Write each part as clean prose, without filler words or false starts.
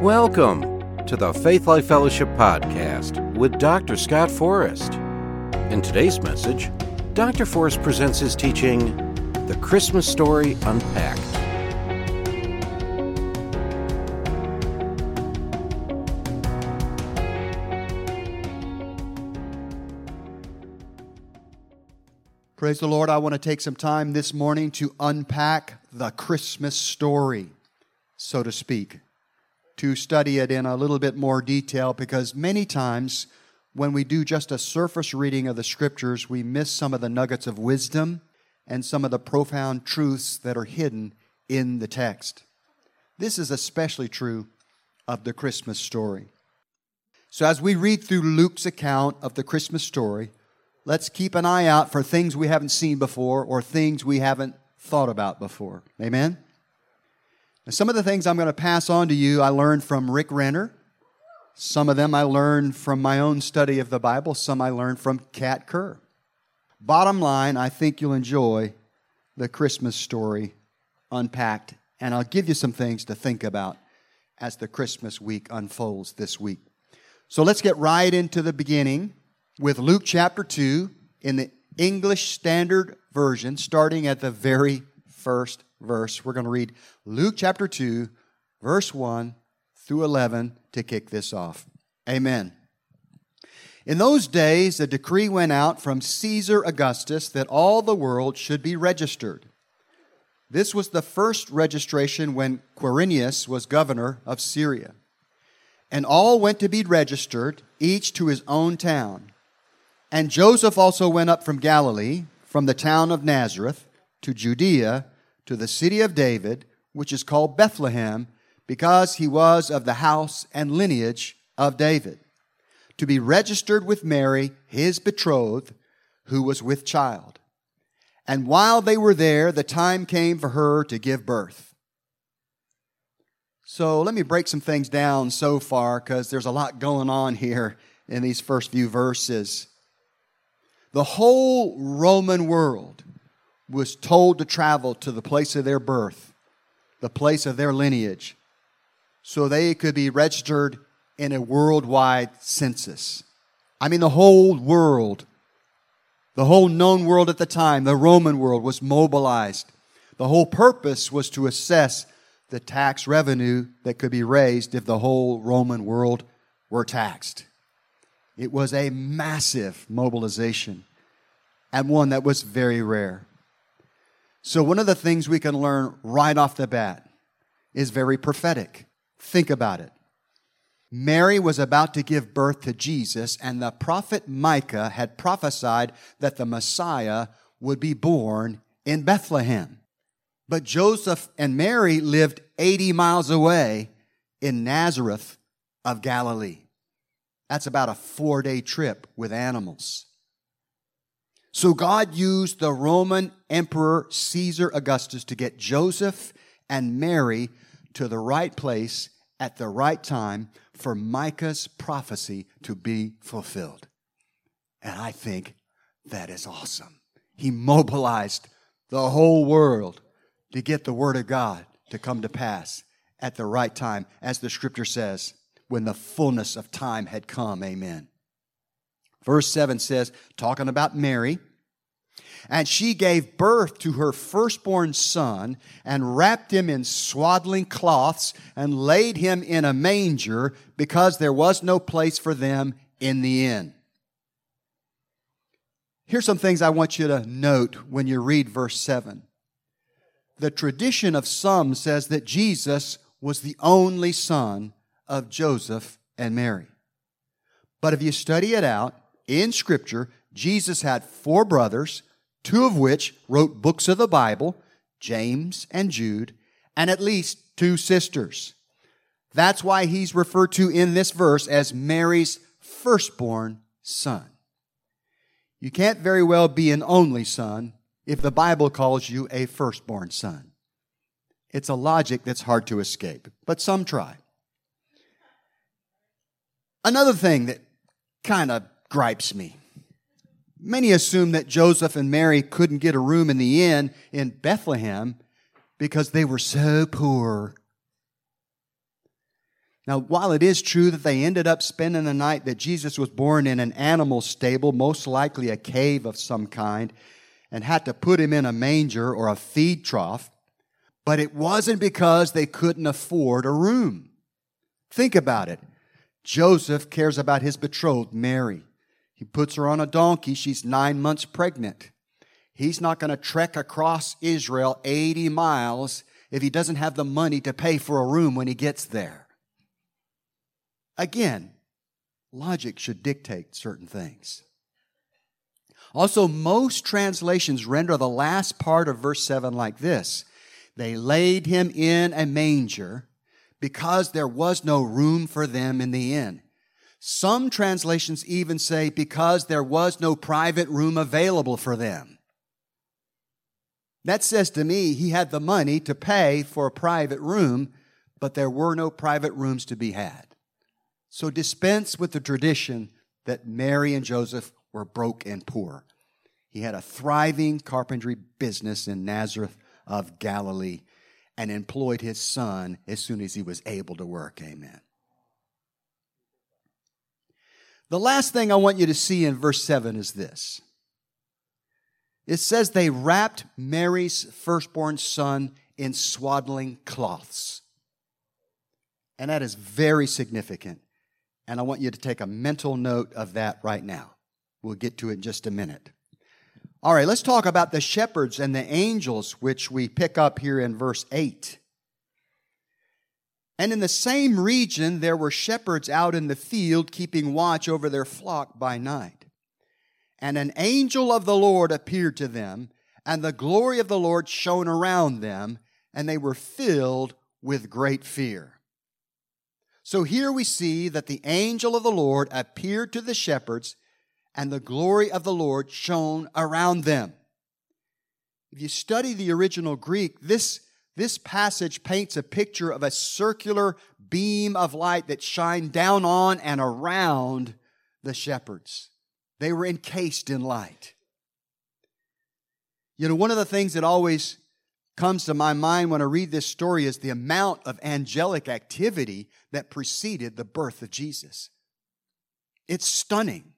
Welcome to the Faith Life Fellowship Podcast with Dr. Scott Forrest. In today's message, Dr. Forrest presents his teaching, The Christmas Story Unpacked. Praise the Lord. I want to take some time this morning to unpack the Christmas story, so to speak, to study it in a little bit more detail, because many times when we do just a surface reading of the Scriptures, we miss some of the nuggets of wisdom and some of the profound truths that are hidden in the text. This is especially true of the Christmas story. So as we read through Luke's account of the Christmas story, let's keep an eye out for things we haven't seen before or things we haven't thought about before. Amen? And some of the things I'm going to pass on to you, I learned from Rick Renner. Some of them I learned from my own study of the Bible. Some I learned from Kat Kerr. Bottom line, I think you'll enjoy the Christmas story unpacked. And I'll give you some things to think about as the Christmas week unfolds this week. So let's get right into the beginning with Luke chapter 2 in the English Standard Version, starting at the very first verse. We're going to read Luke chapter 2, verse 1 through 11 to kick this off. Amen. In those days, a decree went out from Caesar Augustus that all the world should be registered. This was the first registration when Quirinius was governor of Syria. And all went to be registered, each to his own town. And Joseph also went up from Galilee, from the town of Nazareth, to Judea, to the city of David, which is called Bethlehem, because he was of the house and lineage of David, to be registered with Mary, his betrothed, who was with child. And while they were there, the time came for her to give birth. So let me break some things down so far, because there's a lot going on here in these first few verses. The whole Roman world was told to travel to the place of their birth, the place of their lineage, so they could be registered in a worldwide census. I mean, the whole world, the whole known world at the time, the Roman world, was mobilized. The whole purpose was to assess the tax revenue that could be raised if the whole Roman world were taxed. It was a massive mobilization, and one that was very rare. So one of the things we can learn right off the bat is very prophetic. Think about it. Mary was about to give birth to Jesus, and the prophet Micah had prophesied that the Messiah would be born in Bethlehem. But Joseph and Mary lived 80 miles away in Nazareth of Galilee. That's about a 4-day trip with animals. So God used the Roman Emperor Caesar Augustus to get Joseph and Mary to the right place at the right time for Micah's prophecy to be fulfilled. And I think that is awesome. He mobilized the whole world to get the Word of God to come to pass at the right time, as the Scripture says, when the fullness of time had come. Amen. Verse 7 says, talking about Mary, and she gave birth to her firstborn son and wrapped him in swaddling cloths and laid him in a manger because there was no place for them in the inn. Here's some things I want you to note when you read verse 7. The tradition of some says that Jesus was the only son of Joseph and Mary. But if you study it out, in Scripture, Jesus had 4 brothers, 2 of which wrote books of the Bible, James and Jude, and at least 2 sisters. That's why he's referred to in this verse as Mary's firstborn son. You can't very well be an only son if the Bible calls you a firstborn son. It's a logic that's hard to escape, but some try. Another thing that kind of gripes me. Many assume that Joseph and Mary couldn't get a room in the inn in Bethlehem because they were so poor. Now, while it is true that they ended up spending the night, that Jesus was born in an animal stable, most likely a cave of some kind, and had to put him in a manger or a feed trough, but it wasn't because they couldn't afford a room. Think about it. Joseph cares about his betrothed, Mary. He puts her on a donkey. She's 9 months pregnant. He's not going to trek across Israel 80 miles if he doesn't have the money to pay for a room when he gets there. Again, logic should dictate certain things. Also, most translations render the last part of verse 7 like this. They laid him in a manger because there was no room for them in the inn. Some translations even say because there was no private room available for them. That says to me he had the money to pay for a private room, but there were no private rooms to be had. So dispense with the tradition that Mary and Joseph were broke and poor. He had a thriving carpentry business in Nazareth of Galilee and employed his son as soon as he was able to work. Amen. The last thing I want you to see in verse 7 is this. It says they wrapped Mary's firstborn son in swaddling cloths. And that is very significant. And I want you to take a mental note of that right now. We'll get to it in just a minute. All right, let's talk about the shepherds and the angels, which we pick up here in verse 8. And in the same region, there were shepherds out in the field keeping watch over their flock by night. And an angel of the Lord appeared to them, and the glory of the Lord shone around them, and they were filled with great fear. So here we see that the angel of the Lord appeared to the shepherds, and the glory of the Lord shone around them. If you study the original Greek, this passage paints a picture of a circular beam of light that shined down on and around the shepherds. They were encased in light. You know, one of the things that always comes to my mind when I read this story is the amount of angelic activity that preceded the birth of Jesus. It's stunning.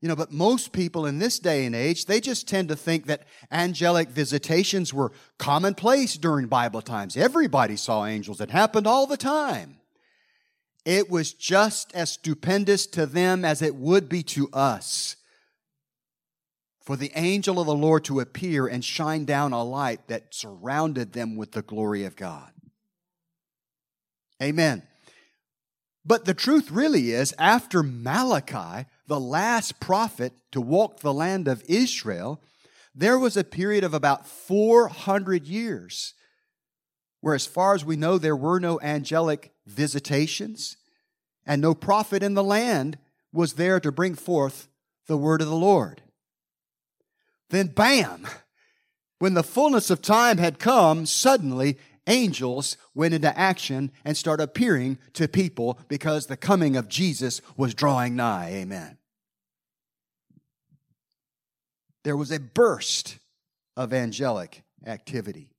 You know, but most people in this day and age, they just tend to think that angelic visitations were commonplace during Bible times. Everybody saw angels. It happened all the time. It was just as stupendous to them as it would be to us for the angel of the Lord to appear and shine down a light that surrounded them with the glory of God. Amen. But the truth really is, after Malachi, the last prophet to walk the land of Israel, there was a period of about 400 years where, as far as we know, there were no angelic visitations and no prophet in the land was there to bring forth the word of the Lord. Then, bam, when the fullness of time had come, suddenly angels went into action and started appearing to people because the coming of Jesus was drawing nigh. Amen. There was a burst of angelic activity.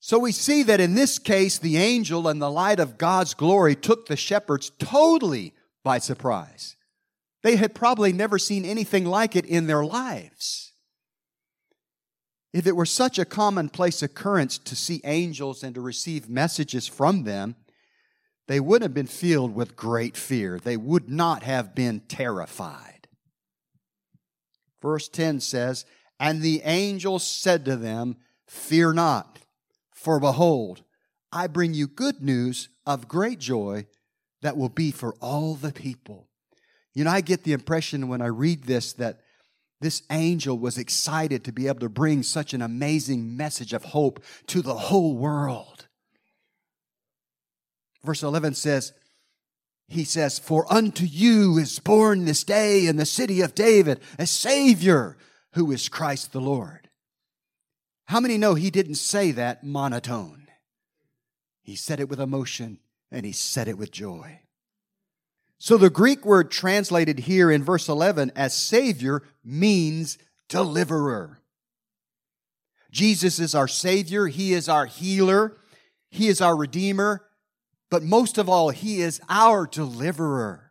So we see that in this case, the angel and the light of God's glory took the shepherds totally by surprise. They had probably never seen anything like it in their lives. If it were such a commonplace occurrence to see angels and to receive messages from them, they would have been filled with great fear. They would not have been terrified. Verse 10 says, "And the angel said to them, 'Fear not, for behold, I bring you good news of great joy that will be for all the people.'" You know, I get the impression when I read this that this angel was excited to be able to bring such an amazing message of hope to the whole world. Verse 11 says, he says, "For unto you is born this day in the city of David a Savior who is Christ the Lord." How many know he didn't say that monotone? He said it with emotion and he said it with joy. So the Greek word translated here in verse 11 as Savior means deliverer. Jesus is our Savior. He is our healer. He is our Redeemer, but most of all, He is our Deliverer.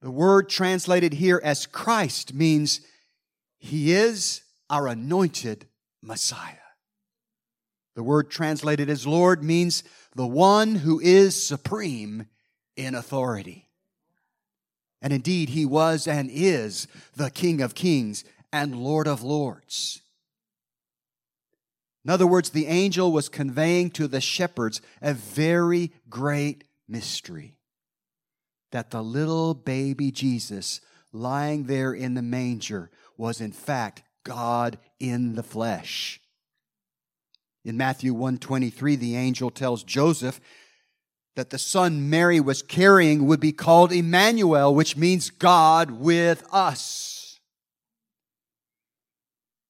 The word translated here as Christ means He is our anointed Messiah. The word translated as Lord means the one who is supreme in authority. And indeed, He was and is the King of Kings and Lord of Lords. In other words, the angel was conveying to the shepherds a very great mystery, that the little baby Jesus lying there in the manger was in fact God in the flesh. In Matthew 1:23, the angel tells Joseph that the son Mary was carrying would be called Emmanuel, which means God with us.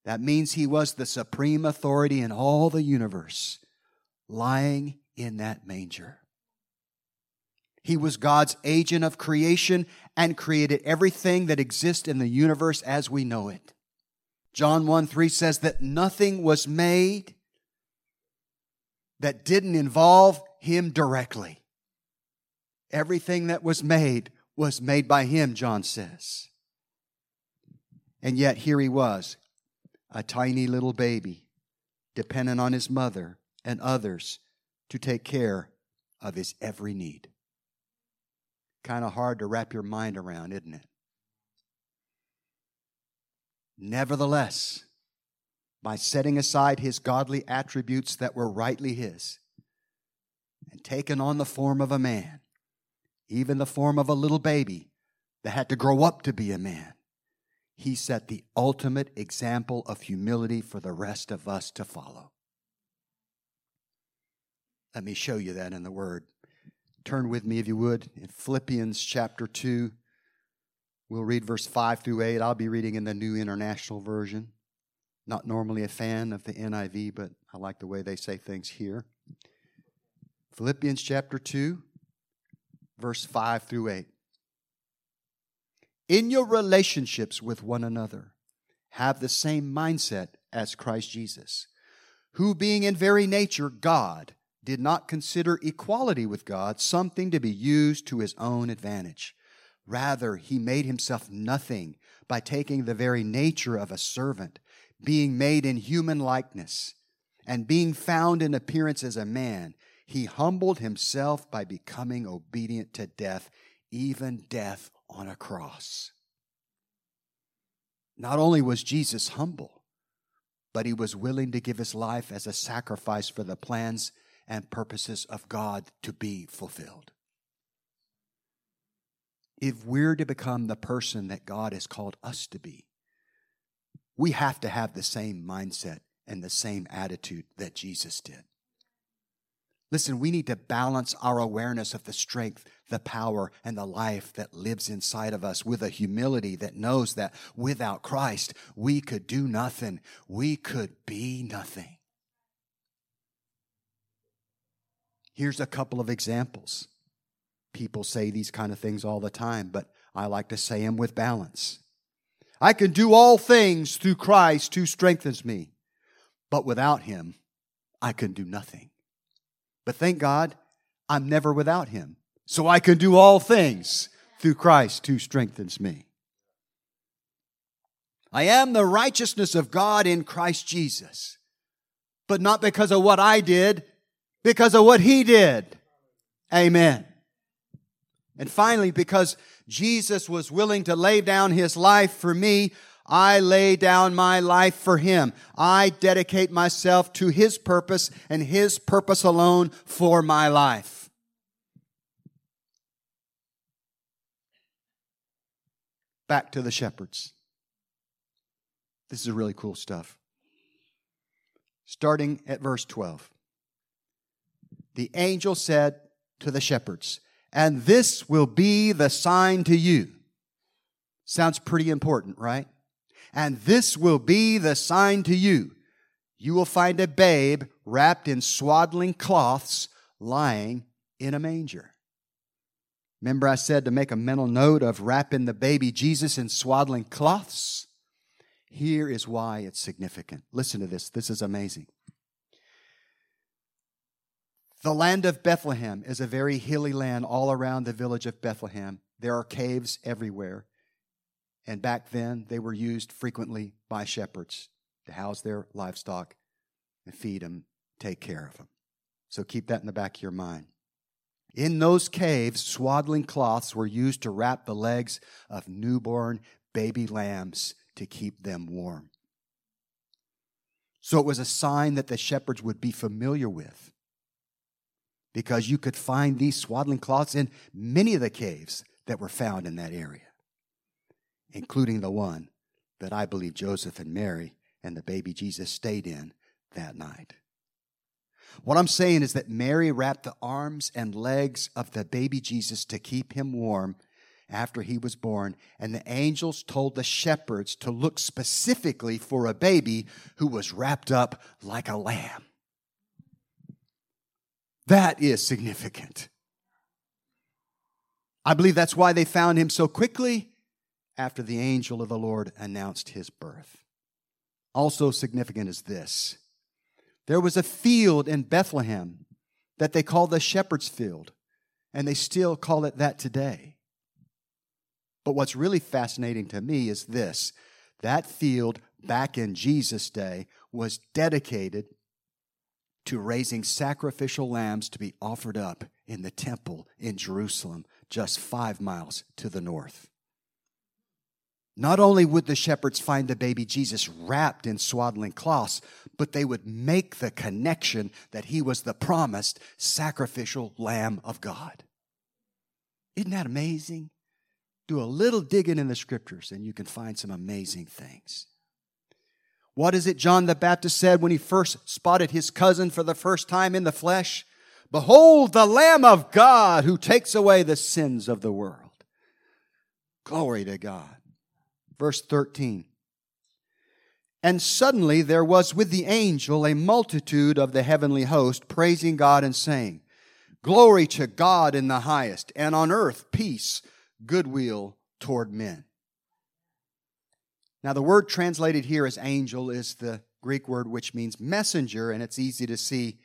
That means He was the supreme authority in all the universe, lying in that manger. He was God's agent of creation and created everything that exists in the universe as we know it. John 1:3 says that nothing was made that didn't involve Him directly. Everything that was made by Him, John says. And yet here He was, a tiny little baby, dependent on His mother and others to take care of His every need. Kind of hard to wrap your mind around, isn't it? Nevertheless, by setting aside His godly attributes that were rightly His and taken on the form of a man, even the form of a little baby that had to grow up to be a man, He set the ultimate example of humility for the rest of us to follow. Let me show you that in the Word. Turn with me, if you would, in Philippians chapter 2. We'll read verse 5 through 8. I'll be reading in the New International Version. Not normally a fan of the NIV, but I like the way they say things here. Philippians chapter 2, verse 5 through 8. In your relationships with one another, have the same mindset as Christ Jesus, who being in very nature God, did not consider equality with God something to be used to His own advantage. Rather, He made Himself nothing by taking the very nature of a servant, being made in human likeness, and being found in appearance as a man, He humbled Himself by becoming obedient to death, even death on a cross. Not only was Jesus humble, but He was willing to give His life as a sacrifice for the plans and purposes of God to be fulfilled. If we're to become the person that God has called us to be, we have to have the same mindset and the same attitude that Jesus did. Listen, we need to balance our awareness of the strength, the power, and the life that lives inside of us with a humility that knows that without Christ, we could do nothing. We could be nothing. Here's a couple of examples. People say these kind of things all the time, but I like to say them with balance. I can do all things through Christ who strengthens me, but without Him, I can do nothing. But thank God, I'm never without Him, so I can do all things through Christ who strengthens me. I am the righteousness of God in Christ Jesus, but not because of what I did, because of what He did. Amen. And finally, because Jesus was willing to lay down His life for me, I lay down my life for Him. I dedicate myself to His purpose and His purpose alone for my life. Back to the shepherds. This is really cool stuff. Starting at verse 12. The angel said to the shepherds, and this will be the sign to you. Sounds pretty important, right? And this will be the sign to you. You will find a babe wrapped in swaddling cloths lying in a manger. Remember I said to make a mental note of wrapping the baby Jesus in swaddling cloths? Here is why it's significant. Listen to this. This is amazing. The land of Bethlehem is a very hilly land all around the village of Bethlehem. There are caves everywhere. And back then, they were used frequently by shepherds to house their livestock and feed them, take care of them. So keep that in the back of your mind. In those caves, swaddling cloths were used to wrap the legs of newborn baby lambs to keep them warm. So it was a sign that the shepherds would be familiar with, because you could find these swaddling cloths in many of the caves that were found in that area, including the one that I believe Joseph and Mary and the baby Jesus stayed in that night. What I'm saying is that Mary wrapped the arms and legs of the baby Jesus to keep him warm after he was born, and the angels told the shepherds to look specifically for a baby who was wrapped up like a lamb. That is significant. I believe that's why they found him so quickly after the angel of the Lord announced his birth. Also significant is this. There was a field in Bethlehem that they called the Shepherd's Field, and they still call it that today. But what's really fascinating to me is this. That field back in Jesus' day was dedicated to raising sacrificial lambs to be offered up in the temple in Jerusalem, just 5 miles to the north. Not only would the shepherds find the baby Jesus wrapped in swaddling cloths, but they would make the connection that he was the promised sacrificial Lamb of God. Isn't that amazing? Do a little digging in the scriptures and you can find some amazing things. What is it John the Baptist said when he first spotted his cousin for the first time in the flesh? Behold, the Lamb of God who takes away the sins of the world. Glory to God. Verse 13. And suddenly there was with the angel a multitude of the heavenly host praising God and saying, Glory to God in the highest, and on earth peace, goodwill toward men. Now, the word translated here as angel is the Greek word which means messenger, and it's easy to see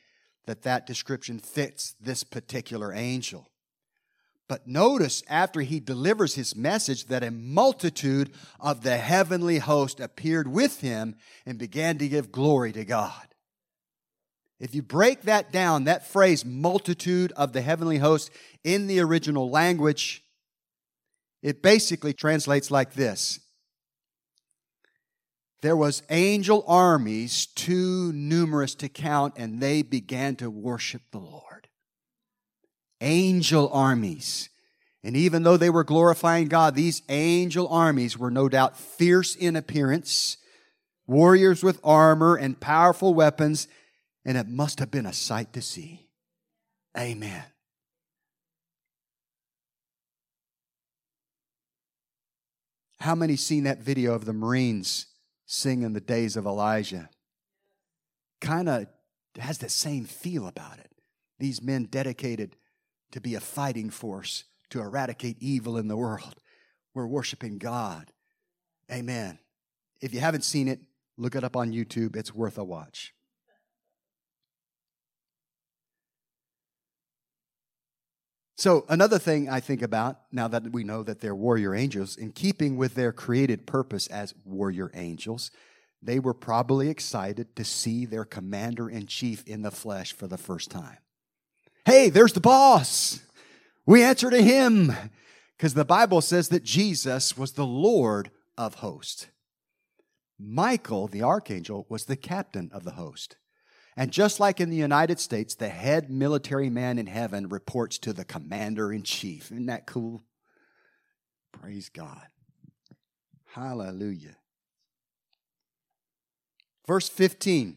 that that description fits this particular angel. But notice after he delivers his message that a multitude of the heavenly host appeared with him and began to give glory to God. If you break that down, that phrase, multitude of the heavenly host, in the original language, it basically translates like this. There was angel armies too numerous to count, and they began to worship the Lord. Angel armies. And even though they were glorifying God, these angel armies were no doubt fierce in appearance, warriors with armor and powerful weapons, and it must have been a sight to see. Amen. How many seen that video of the Marines sing in the days of Elijah? Kind of has the same feel about it. These men dedicated to be a fighting force to eradicate evil in the world. We're worshiping God. Amen. If you haven't seen it, look it up on YouTube. It's worth a watch. So another thing I think about, now that we know that they're warrior angels, in keeping with their created purpose as warrior angels, they were probably excited to see their commander-in-chief in the flesh for the first time. Hey, there's the boss. We answer to him. Because the Bible says that Jesus was the Lord of hosts. Michael, the archangel, was the captain of the host. And just like in the United States, the head military man in heaven reports to the commander-in-chief. Isn't that cool? Praise God. Hallelujah. Verse 15.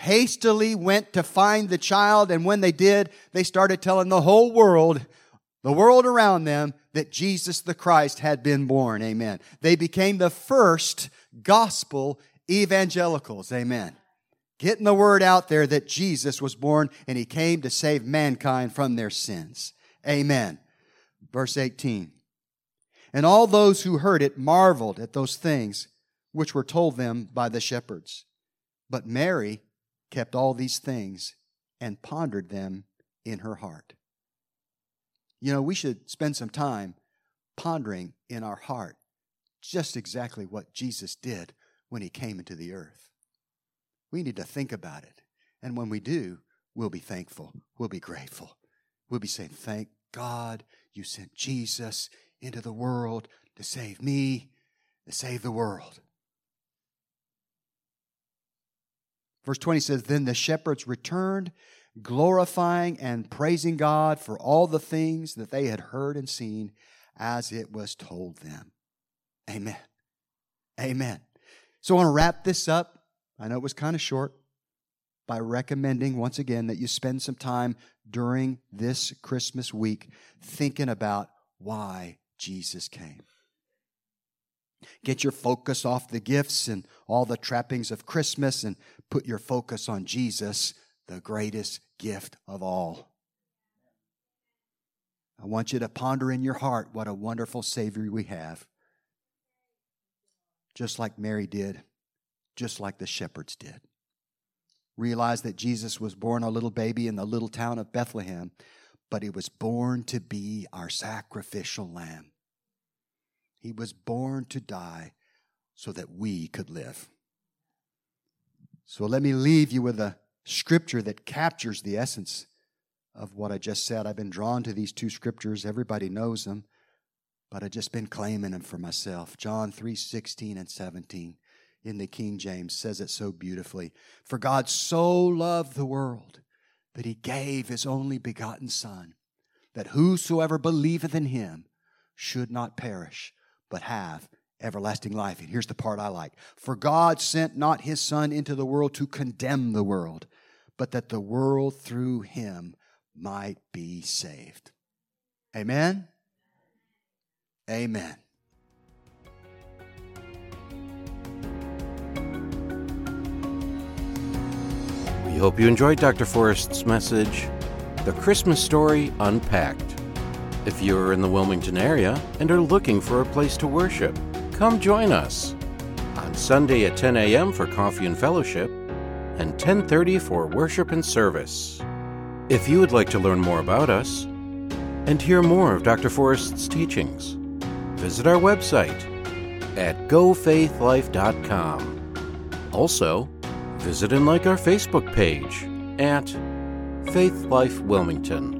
hastily went to find the child, and when they did, they started telling the world around them, that Jesus the Christ had been born. Amen. They became the first gospel evangelicals. Amen. Getting the word out there that Jesus was born and He came to save mankind from their sins. Amen. Verse 18. And all those who heard it marveled at those things which were told them by the shepherds. But Mary kept all these things and pondered them in her heart. You know, we should spend some time pondering in our heart just exactly what Jesus did when He came into the earth. We need to think about it. And when we do, we'll be thankful. We'll be grateful. We'll be saying, thank God you sent Jesus into the world to save me, to save the world. Verse 20 says, then the shepherds returned, glorifying and praising God for all the things that they had heard and seen as it was told them. Amen. Amen. So I want to wrap this up. I know it was kind of short, by recommending once again that you spend some time during this Christmas week thinking about why Jesus came. Get your focus off the gifts and all the trappings of Christmas and put your focus on Jesus, the greatest gift of all. I want you to ponder in your heart what a wonderful Savior we have, just like Mary did. Just like the shepherds did. Realize that Jesus was born a little baby in the little town of Bethlehem, but He was born to be our sacrificial lamb. He was born to die so that we could live. So let me leave you with a scripture that captures the essence of what I just said. I've been drawn to these two scriptures. Everybody knows them, but I've just been claiming them for myself. John 3:16 and 17. In the King James, says it so beautifully. For God so loved the world that He gave His only begotten Son, that whosoever believeth in Him should not perish, but have everlasting life. And here's the part I like. For God sent not His Son into the world to condemn the world, but that the world through Him might be saved. Amen? Amen. We hope you enjoyed Dr. Forrest's message, The Christmas Story Unpacked. If you are in the Wilmington area and are looking for a place to worship, come join us on Sunday at 10 a.m. for coffee and fellowship and 10:30 for worship and service. If you would like to learn more about us and hear more of Dr. Forrest's teachings, visit our website at gofaithlife.com. Also, visit and like our Facebook page at Faith Life Wilmington.